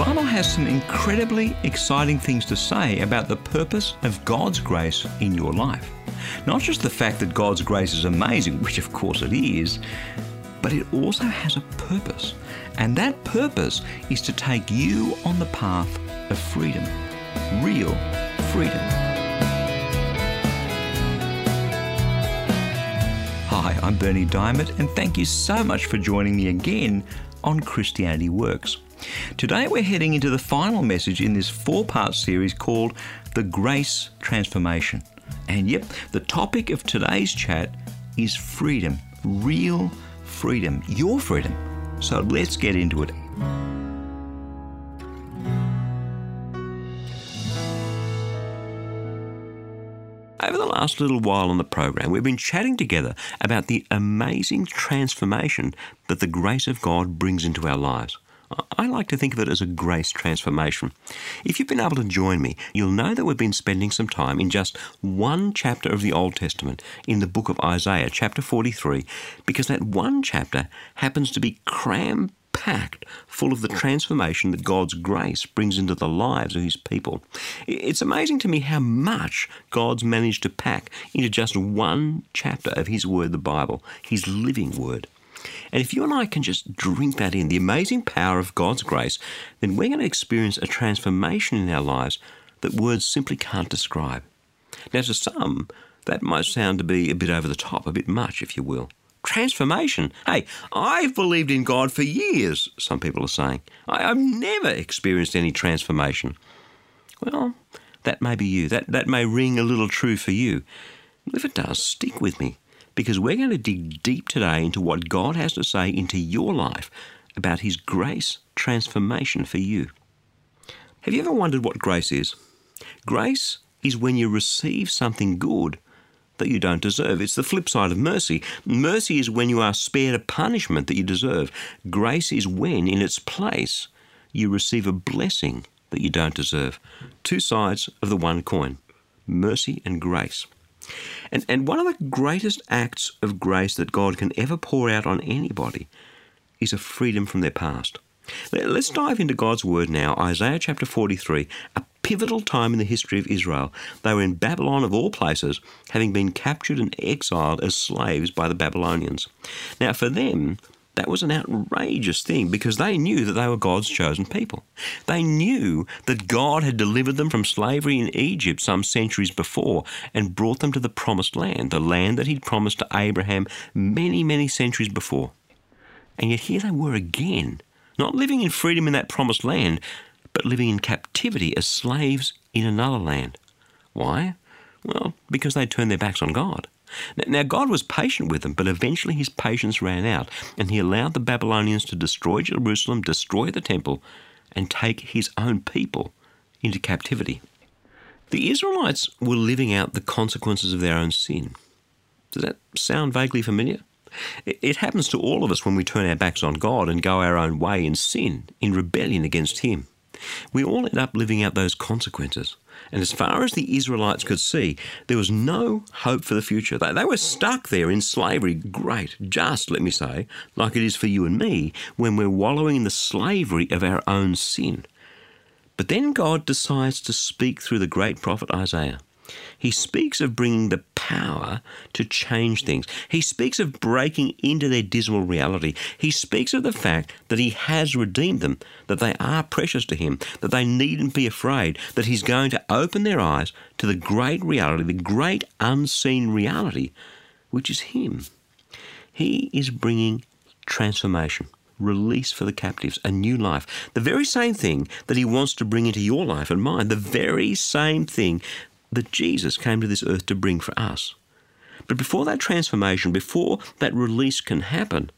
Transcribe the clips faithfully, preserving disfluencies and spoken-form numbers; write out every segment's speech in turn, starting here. Bible has some incredibly exciting things to say about the purpose of God's grace in your life. Not just the fact that God's grace is amazing, which of course it is, but it also has a purpose. And that purpose is to take you on the path of freedom, real freedom. Hi, I'm Bernie Diamond, and thank you so much for joining me again on Christianity Works. Today we're heading into the final message in this four-part series called The Grace Transformation. And yep, the topic of today's chat is freedom, real freedom, your freedom. So let's get into it. Over the last little while on the program, we've been chatting together about the amazing transformation that the grace of God brings into our lives. I like to think of it as a grace transformation. If you've been able to join me, you'll know that we've been spending some time in just one chapter of the Old Testament, in the book of Isaiah, chapter forty-three, because that one chapter happens to be cram packed full of the transformation that God's grace brings into the lives of his people. It's amazing to me how much God's managed to pack into just one chapter of his word, the Bible, his living word. And if you and I can just drink that in, the amazing power of God's grace, then we're going to experience a transformation in our lives that words simply can't describe. Now, to some, that might sound to be a bit over the top, a bit much, if you will. Transformation? Hey, I've believed in God for years, some people are saying. I've never experienced any transformation. Well, that may be you. That, that may ring a little true for you. If it does, stick with me, because we're going to dig deep today into what God has to say into your life about his grace transformation for you. Have you ever wondered what grace is? Grace is when you receive something good that you don't deserve. It's the flip side of mercy. Mercy is when you are spared a punishment that you deserve. Grace is when, in its place, you receive a blessing that you don't deserve. Two sides of the one coin, mercy and grace. And and one of the greatest acts of grace that God can ever pour out on anybody is a freedom from their past. Let's dive into God's word now. Isaiah chapter forty-three, a pivotal time in the history of Israel. They were in Babylon of all places, having been captured and exiled as slaves by the Babylonians. Now for them, that was an outrageous thing because they knew that they were God's chosen people. They knew that God had delivered them from slavery in Egypt some centuries before and brought them to the promised land, the land that he'd promised to Abraham many, many centuries before. And yet here they were again, not living in freedom in that promised land, but living in captivity as slaves in another land. Why? Well, because they turned their backs on God. Now, God was patient with them, but eventually his patience ran out, and he allowed the Babylonians to destroy Jerusalem, destroy the temple, and take his own people into captivity. The Israelites were living out the consequences of their own sin. Does that sound vaguely familiar? It happens to all of us when we turn our backs on God and go our own way in sin, in rebellion against him. We all end up living out those consequences. And as far as the Israelites could see, there was no hope for the future. They, they were stuck there in slavery. Great, just, let me say, like it is for you and me when we're wallowing in the slavery of our own sin. But then God decides to speak through the great prophet Isaiah. He speaks of bringing the power to change things. He speaks of breaking into their dismal reality. He speaks of the fact that he has redeemed them, that they are precious to him, that they needn't be afraid, that he's going to open their eyes to the great reality, the great unseen reality, which is him. He is bringing transformation, release for the captives, a new life. The very same thing that he wants to bring into your life and mine, the very same thing that Jesus came to this earth to bring for us. But before that transformation, before that release can happen,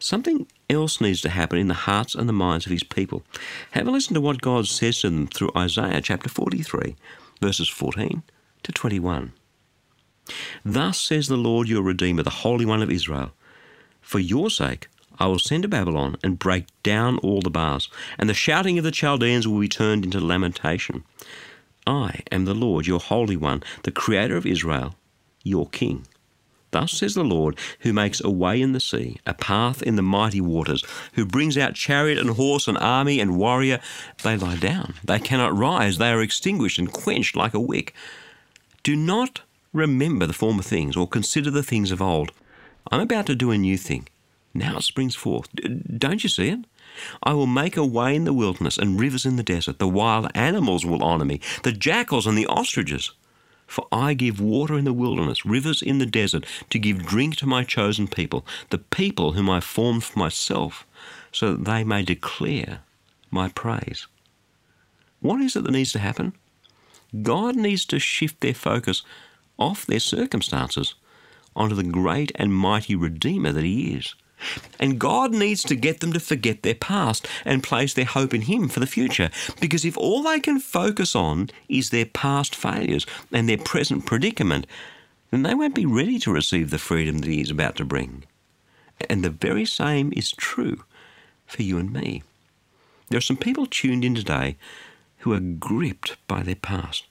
something else needs to happen in the hearts and the minds of his people. Have a listen to what God says to them through Isaiah chapter forty-three, verses fourteen to twenty-one. Thus says the Lord your Redeemer, the Holy One of Israel, for your sake I will send to Babylon and break down all the bars, and the shouting of the Chaldeans will be turned into lamentation. I am the Lord, your Holy One, the Creator of Israel, your King. Thus says the Lord, who makes a way in the sea, a path in the mighty waters, who brings out chariot and horse and army and warrior. They lie down. They cannot rise. They are extinguished and quenched like a wick. Do not remember the former things or consider the things of old. I'm about to do a new thing. Now it springs forth. Don't you see it? I will make a way in the wilderness and rivers in the desert. The wild animals will honor me, the jackals and the ostriches. For I give water in the wilderness, rivers in the desert, to give drink to my chosen people, the people whom I formed for myself, so that they may declare my praise. What is it that needs to happen? God needs to shift their focus off their circumstances onto the great and mighty Redeemer that He is. And God needs to get them to forget their past and place their hope in Him for the future. Because if all they can focus on is their past failures and their present predicament, then they won't be ready to receive the freedom that He is about to bring. And the very same is true for you and me. There are some people tuned in today who are gripped by their past.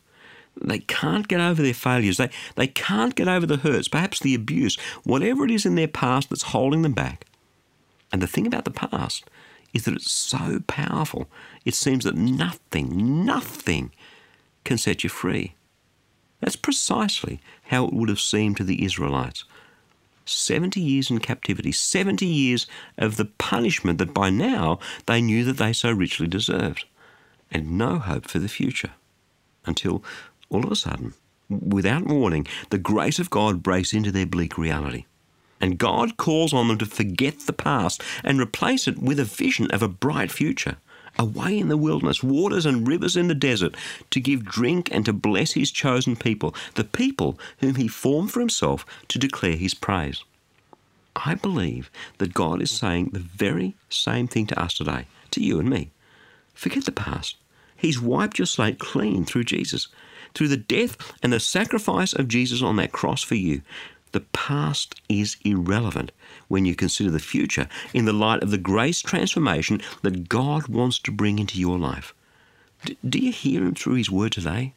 They can't get over their failures. They, they can't get over the hurts, perhaps the abuse, whatever it is in their past that's holding them back. And the thing about the past is that it's so powerful, it seems that nothing, nothing can set you free. That's precisely how it would have seemed to the Israelites. Seventy years in captivity, seventy years of the punishment that by now they knew that they so richly deserved, and no hope for the future until all of a sudden, without warning, the grace of God breaks into their bleak reality. And God calls on them to forget the past and replace it with a vision of a bright future, a way in the wilderness, waters and rivers in the desert, to give drink and to bless His chosen people, the people whom He formed for Himself to declare His praise. I believe that God is saying the very same thing to us today, to you and me. Forget the past. He's wiped your slate clean through Jesus. Through the death and the sacrifice of Jesus on that cross for you, the past is irrelevant when you consider the future in the light of the grace transformation that God wants to bring into your life. D- do you hear Him through His word today?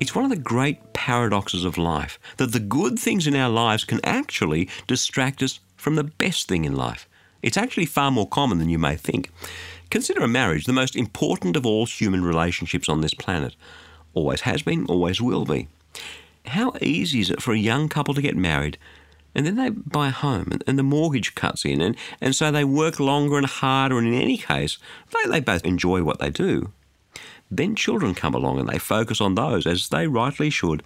It's one of the great paradoxes of life, that the good things in our lives can actually distract us from the best thing in life. It's actually far more common than you may think. Consider a marriage, the most important of all human relationships on this planet. Always has been, always will be. How easy is it for a young couple to get married, and then they buy a home, and, and the mortgage cuts in, and, and so they work longer and harder, and in any case, they, they both enjoy what they do. Then children come along and they focus on those, as they rightly should.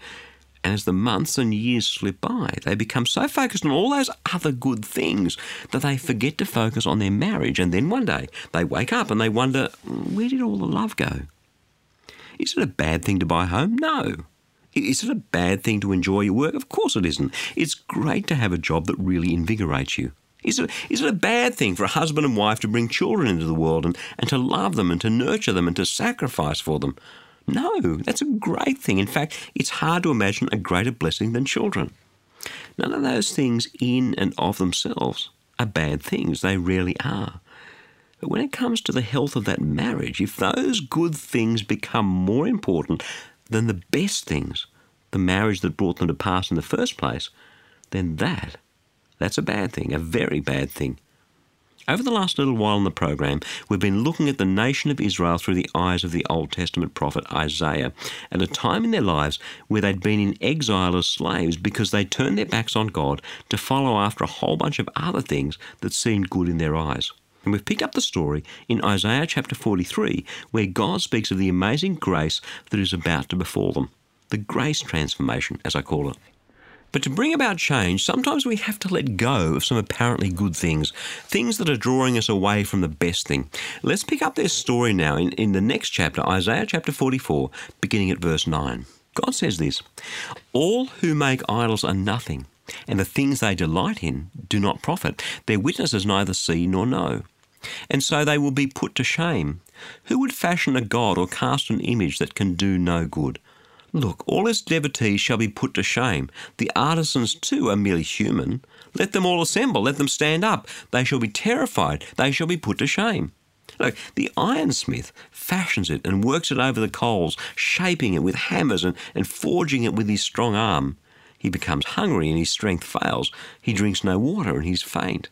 And as the months and years slip by, they become so focused on all those other good things that they forget to focus on their marriage. And then one day they wake up and they wonder, where did all the love go? Is it a bad thing to buy a home? No. Is it a bad thing to enjoy your work? Of course it isn't. It's great to have a job that really invigorates you. Is it, is it a bad thing for a husband and wife to bring children into the world and, and to love them and to nurture them and to sacrifice for them? No, that's a great thing. In fact, it's hard to imagine a greater blessing than children. None of those things in and of themselves are bad things. They rarely are. But when it comes to the health of that marriage, if those good things become more important than the best things, the marriage that brought them to pass in the first place, then that... That's a bad thing, a very bad thing. Over the last little while in the program, we've been looking at the nation of Israel through the eyes of the Old Testament prophet Isaiah, at a time in their lives where they'd been in exile as slaves because they turned their backs on God to follow after a whole bunch of other things that seemed good in their eyes. And we've picked up the story in Isaiah chapter forty-three, where God speaks of the amazing grace that is about to befall them. The grace transformation, as I call it. But to bring about change, sometimes we have to let go of some apparently good things, things that are drawing us away from the best thing. Let's pick up this story now in, in the next chapter, Isaiah chapter forty-four, beginning at verse nine. God says this, "All who make idols are nothing, and the things they delight in do not profit. Their witnesses neither see nor know. And so they will be put to shame. Who would fashion a god or cast an image that can do no good? Look, all its devotees shall be put to shame. The artisans too are merely human. Let them all assemble, let them stand up. They shall be terrified, they shall be put to shame. Look, the ironsmith fashions it and works it over the coals, shaping it with hammers and, and forging it with his strong arm. He becomes hungry and his strength fails. He drinks no water and he's faint.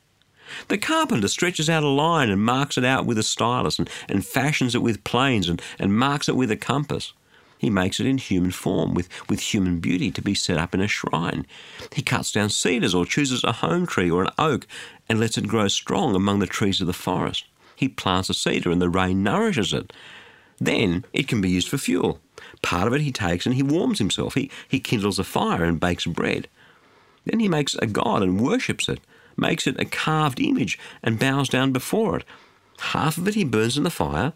The carpenter stretches out a line and marks it out with a stylus and, and fashions it with planes and, and marks it with a compass. He makes it in human form, with, with human beauty to be set up in a shrine. He cuts down cedars or chooses a home tree or an oak and lets it grow strong among the trees of the forest. He plants a cedar and the rain nourishes it. Then it can be used for fuel. Part of it he takes and he warms himself. He, he kindles a fire and bakes bread. Then he makes a god and worships it, makes it a carved image and bows down before it. Half of it he burns in the fire.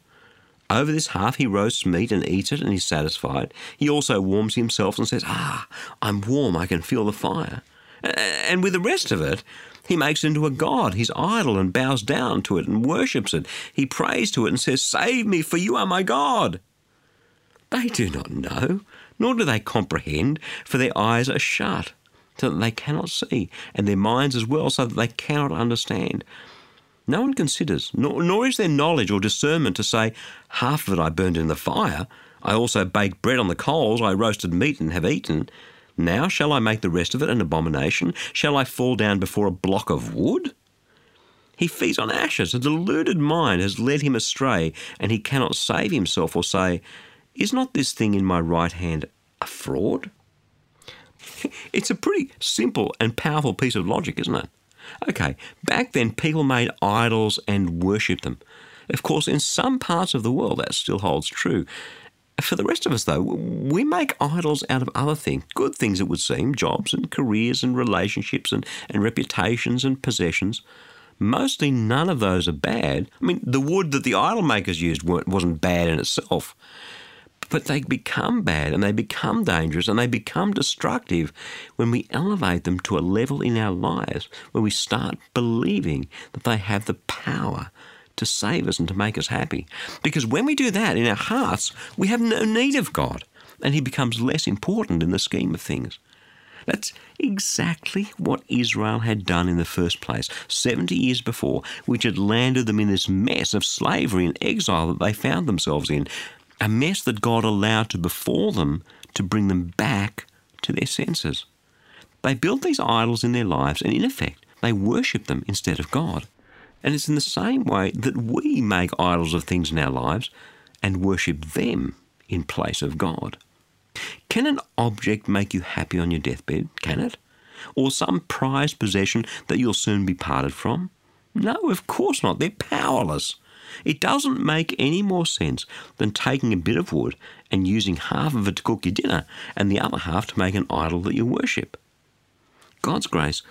Over this half he roasts meat and eats it and is satisfied. He also warms himself and says, ah, I'm warm, I can feel the fire. And with the rest of it, he makes it into a god, his idol, and bows down to it and worships it. He prays to it and says, save me, for you are my God. They do not know, nor do they comprehend, for their eyes are shut, so that they cannot see, and their minds as well, so that they cannot understand. No one considers, nor, nor is there knowledge or discernment to say, half of it I burned in the fire, I also baked bread on the coals, I roasted meat and have eaten. Now shall I make the rest of it an abomination? Shall I fall down before a block of wood? He feeds on ashes. A deluded mind has led him astray, and he cannot save himself or say, is not this thing in my right hand a fraud? It's a pretty simple and powerful piece of logic, isn't it? Okay, back then people made idols and worshipped them. Of course, in some parts of the world that still holds true. For the rest of us, though, we make idols out of other things, good things it would seem, jobs and careers and relationships and, and reputations and possessions. Mostly none of those are bad. I mean, the wood that the idol makers used weren't, wasn't bad in itself. But they become bad and they become dangerous and they become destructive when we elevate them to a level in our lives where we start believing that they have the power to save us and to make us happy. Because when we do that in our hearts, we have no need of God, and he becomes less important in the scheme of things. That's exactly what Israel had done in the first place, seventy years before, which had landed them in this mess of slavery and exile that they found themselves in, a mess that God allowed to befall them to bring them back to their senses. They built these idols in their lives, and in effect, they worshipped them instead of God. And it's in the same way that we make idols of things in our lives and worship them in place of God. Can an object make you happy on your deathbed? Can it? Or some prized possession that you'll soon be parted from? No, of course not. They're powerless. It doesn't make any more sense than taking a bit of wood and using half of it to cook your dinner and the other half to make an idol that you worship. God's grace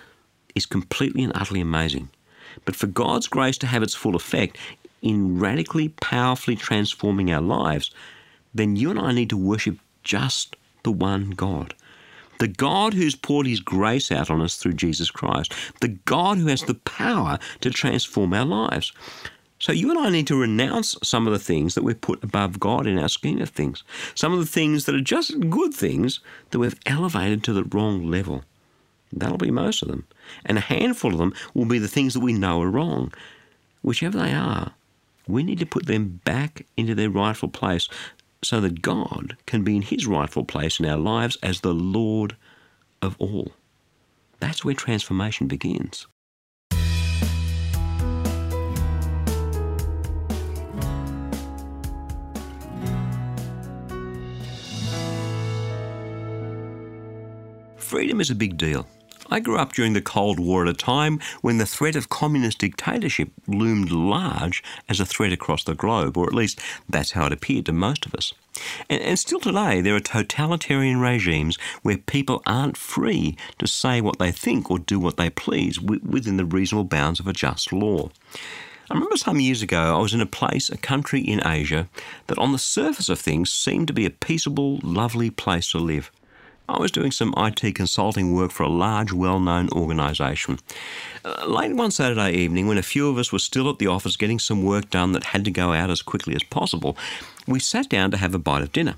is completely and utterly amazing. But for God's grace to have its full effect in radically, powerfully transforming our lives, then you and I need to worship just the one God. The God who's poured his grace out on us through Jesus Christ. The God who has the power to transform our lives. So you and I need to renounce some of the things that we've put above God in our scheme of things. Some of the things that are just good things that we've elevated to the wrong level. That'll be most of them. And a handful of them will be the things that we know are wrong. Whichever they are, we need to put them back into their rightful place so that God can be in his rightful place in our lives as the Lord of all. That's where transformation begins. Freedom is a big deal. I grew up during the Cold War at a time when the threat of communist dictatorship loomed large as a threat across the globe, or at least that's how it appeared to most of us. And, and still today, there are totalitarian regimes where people aren't free to say what they think or do what they please w- within the reasonable bounds of a just law. I remember some years ago, I was in a place, a country in Asia, that on the surface of things seemed to be a peaceable, lovely place to live. I was doing some I T consulting work for a large, well-known organisation. Uh, late one Saturday evening, when a few of us were still at the office getting some work done that had to go out as quickly as possible, we sat down to have a bite of dinner.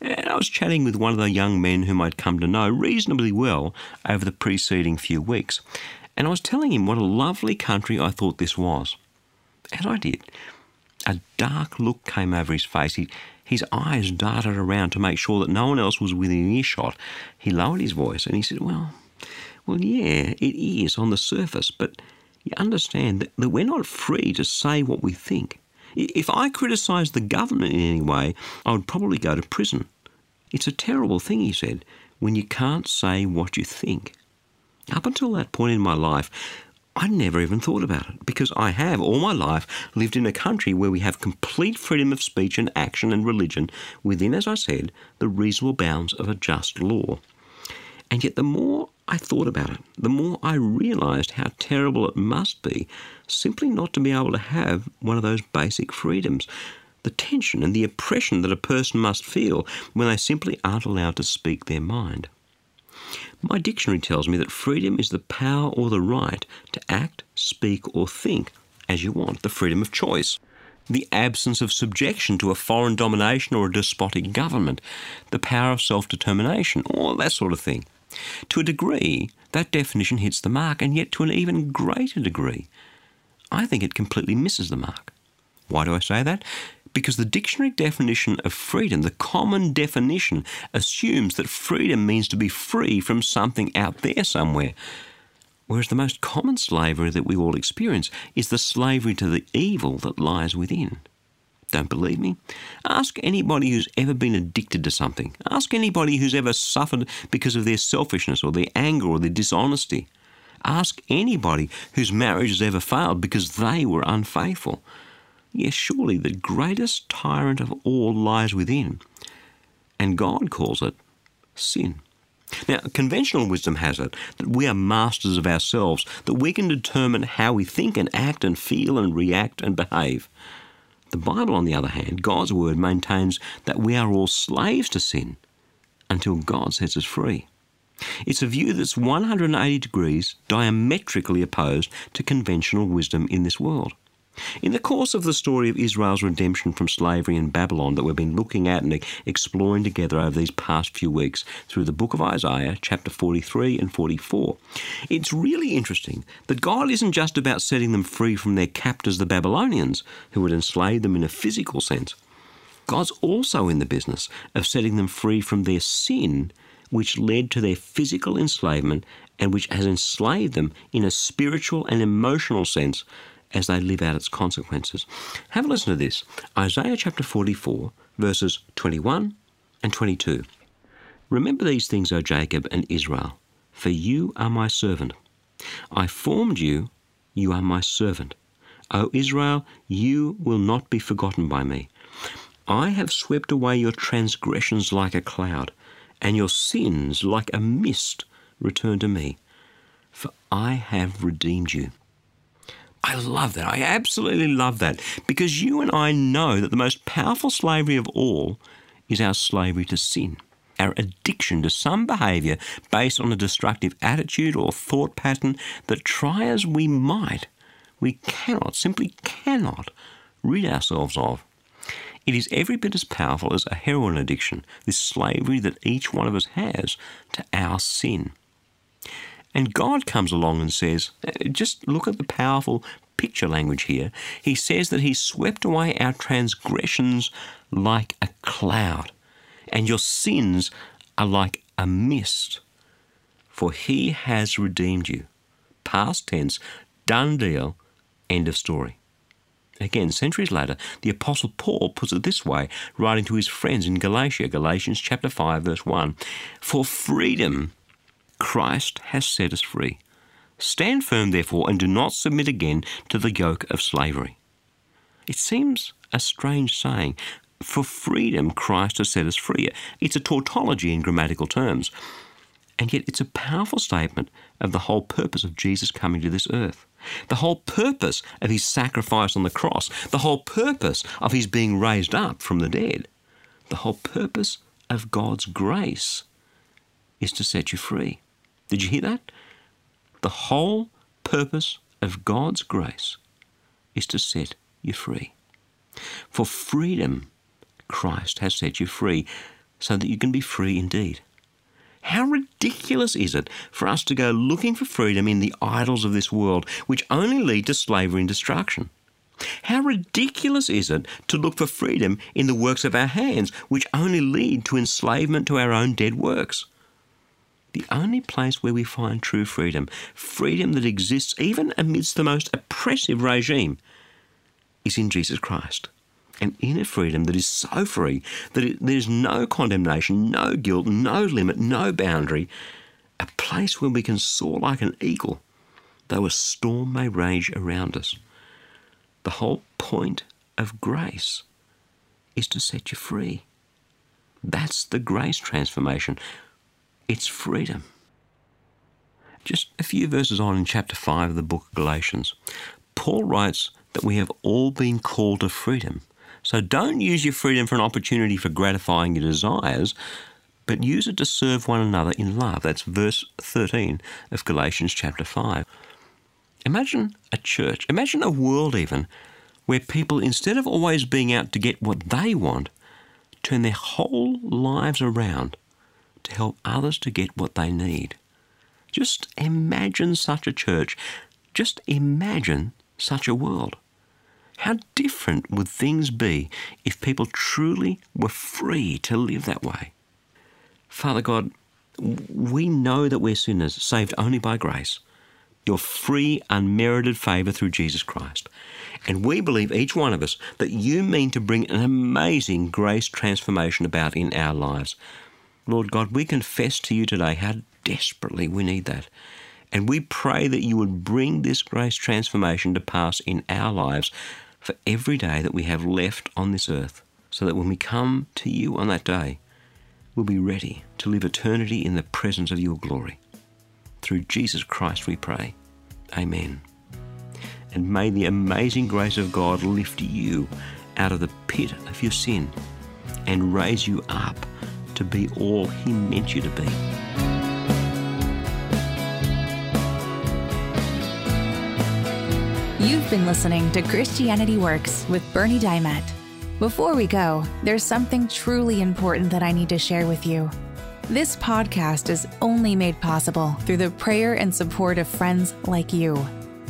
And I was chatting with one of the young men whom I'd come to know reasonably well over the preceding few weeks, and I was telling him what a lovely country I thought this was. And I did. A dark look came over his face. He, his eyes darted around to make sure that no one else was within earshot. He lowered his voice and he said, well, well, yeah, it is on the surface, but you understand that we're not free to say what we think. If I criticised the government in any way, I would probably go to prison. It's a terrible thing, he said, when you can't say what you think. Up until that point in my life, I never even thought about it, because I have all my life lived in a country where we have complete freedom of speech and action and religion within, as I said, the reasonable bounds of a just law. And yet the more I thought about it, the more I realised how terrible it must be simply not to be able to have one of those basic freedoms, the tension and the oppression that a person must feel when they simply aren't allowed to speak their mind. My dictionary tells me that freedom is the power or the right to act, speak or think as you want, the freedom of choice, the absence of subjection to a foreign domination or a despotic government, the power of self-determination, all that sort of thing. To a degree, that definition hits the mark, and yet to an even greater degree, I think it completely misses the mark. Why do I say that? Because the dictionary definition of freedom, the common definition, assumes that freedom means to be free from something out there somewhere, whereas the most common slavery that we all experience is the slavery to the evil that lies within. Don't believe me? Ask anybody who's ever been addicted to something. Ask anybody who's ever suffered because of their selfishness or their anger or their dishonesty. Ask anybody whose marriage has ever failed because they were unfaithful. Yes, surely the greatest tyrant of all lies within. And God calls it sin. Now, conventional wisdom has it that we are masters of ourselves, that we can determine how we think and act and feel and react and behave. The Bible, on the other hand, God's word, maintains that we are all slaves to sin until God sets us free. It's a view that's one hundred eighty degrees diametrically opposed to conventional wisdom in this world. In the course of the story of Israel's redemption from slavery in Babylon that we've been looking at and exploring together over these past few weeks through the book of Isaiah, chapter forty-three and forty-four, it's really interesting that God isn't just about setting them free from their captors, the Babylonians, who had enslaved them in a physical sense. God's also in the business of setting them free from their sin, which led to their physical enslavement and which has enslaved them in a spiritual and emotional sense as they live out its consequences. Have a listen to this. Isaiah chapter forty-four, verses twenty-one and twenty-two. Remember these things, O Jacob and Israel, for you are my servant. I formed you, you are my servant. O Israel, you will not be forgotten by me. I have swept away your transgressions like a cloud, and your sins like a mist return to me, for I have redeemed you. I love that. I absolutely love that, because you and I know that the most powerful slavery of all is our slavery to sin, our addiction to some behaviour based on a destructive attitude or thought pattern that, try as we might, we cannot, simply cannot rid ourselves of. It is every bit as powerful as a heroin addiction, this slavery that each one of us has to our sin. And God comes along and says, just look at the powerful picture language here. He says that he swept away our transgressions like a cloud, and your sins are like a mist, for he has redeemed you. Past tense, done deal, end of story. Again, centuries later, the Apostle Paul puts it this way, writing to his friends in Galatia, Galatians chapter five, verse one, for freedom Christ has set us free. Stand firm, therefore, and do not submit again to the yoke of slavery. It seems a strange saying. For freedom, Christ has set us free. It's a tautology in grammatical terms. And yet it's a powerful statement of the whole purpose of Jesus coming to this earth, the whole purpose of his sacrifice on the cross, the whole purpose of his being raised up from the dead, the whole purpose of God's grace is to set you free. Did you hear that? The whole purpose of God's grace is to set you free. For freedom, Christ has set you free. so that you can be free indeed. How ridiculous is it for us to go looking for freedom in the idols of this world, which only lead to slavery and destruction? How ridiculous is it to look for freedom in the works of our hands, which only lead to enslavement to our own dead works? The only place where we find true freedom, freedom that exists even amidst the most oppressive regime, is in Jesus Christ. An inner freedom that is so free that it, there's no condemnation, no guilt, no limit, no boundary. A place where we can soar like an eagle, though a storm may rage around us. The whole point of grace is to set you free. That's the grace transformation. It's freedom. Just a few verses on in chapter five of the book of Galatians, Paul writes that we have all been called to freedom. So don't use your freedom for an opportunity for gratifying your desires, but use it to serve one another in love. That's verse thirteen of Galatians chapter five. Imagine a church, imagine a world even, where people, instead of always being out to get what they want, turn their whole lives around to help others to get what they need. Just imagine such a church. Just imagine such a world. How different would things be if people truly were free to live that way? Father God, we know that we're sinners, saved only by grace, your free, unmerited favour through Jesus Christ. And we believe, each one of us, that you mean to bring an amazing grace transformation about in our lives. Lord God, we confess to you today how desperately we need that. And we pray that you would bring this grace transformation to pass in our lives for every day that we have left on this earth, so that when we come to you on that day, we'll be ready to live eternity in the presence of your glory. Through Jesus Christ we pray. Amen. And may the amazing grace of God lift you out of the pit of your sin and raise you up to be all he meant you to be. You've been listening to Christianity Works with Bernie Diamond. Before we go, there's something truly important that I need to share with you. This podcast is only made possible through the prayer and support of friends like you.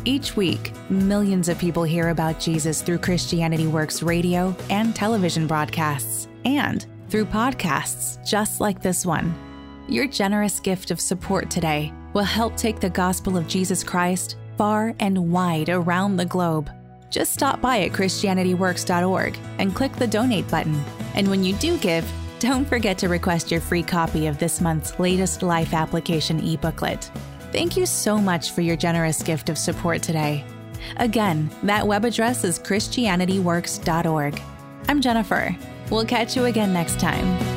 Each week, millions of people hear about Jesus through Christianity Works radio and television broadcasts, and through podcasts just like this one. Your generous gift of support today will help take the gospel of Jesus Christ far and wide around the globe. Just stop by at Christianity Works dot org and click the donate button. And when you do give, don't forget to request your free copy of this month's latest Life Application e-booklet. Thank you so much for your generous gift of support today. Again, that web address is Christianity Works dot org. I'm Jennifer. We'll catch you again next time.